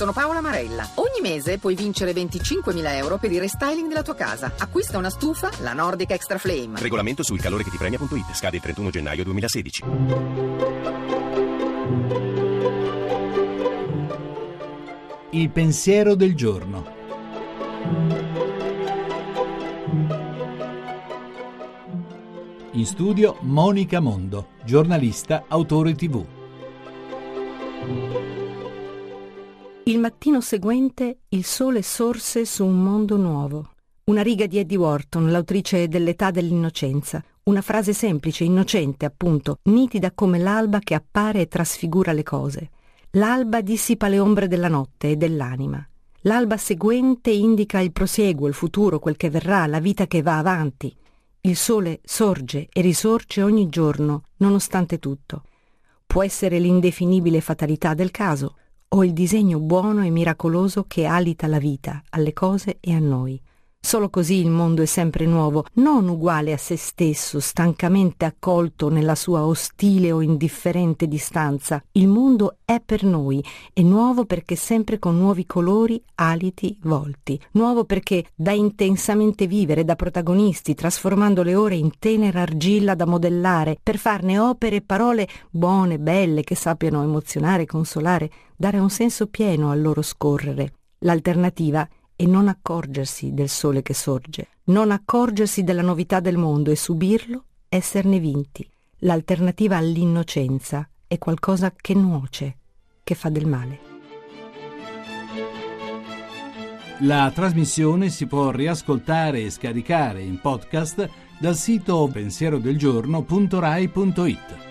Sono Paola Marella. Ogni mese puoi vincere 25.000 euro per il restyling della tua casa. Acquista una stufa, la Nordica Extra Flame. Regolamento sul calore che ti premia.it. Scade il 31 gennaio 2016. Il pensiero del giorno. In studio Monica Mondo, giornalista, autore TV. Il mattino seguente il sole sorse su un mondo nuovo. Una riga di Edith Wharton, l'autrice dell'Età dell'innocenza. Una frase semplice, innocente appunto, nitida come l'alba che appare e trasfigura le cose. L'alba dissipa le ombre della notte e dell'anima. L'alba seguente indica il prosieguo, il futuro, quel che verrà, la vita che va avanti. Il sole sorge e risorge ogni giorno, nonostante tutto. Può essere l'indefinibile fatalità del caso, o il disegno buono e miracoloso che alita la vita, alle cose e a noi. Solo così il mondo è sempre nuovo, non uguale a se stesso, stancamente accolto nella sua ostile o indifferente distanza. Il mondo è per noi, è nuovo perché sempre con nuovi colori, aliti, volti. Nuovo perché da intensamente vivere, da protagonisti, trasformando le ore in tenera argilla da modellare, per farne opere e parole buone, belle, che sappiano emozionare, consolare, dare un senso pieno al loro scorrere. L'alternativa e non accorgersi del sole che sorge, non accorgersi della novità del mondo e subirlo, esserne vinti. L'alternativa all'innocenza è qualcosa che nuoce, che fa del male. La trasmissione si può riascoltare e scaricare in podcast dal sito pensierodelgiorno.rai.it.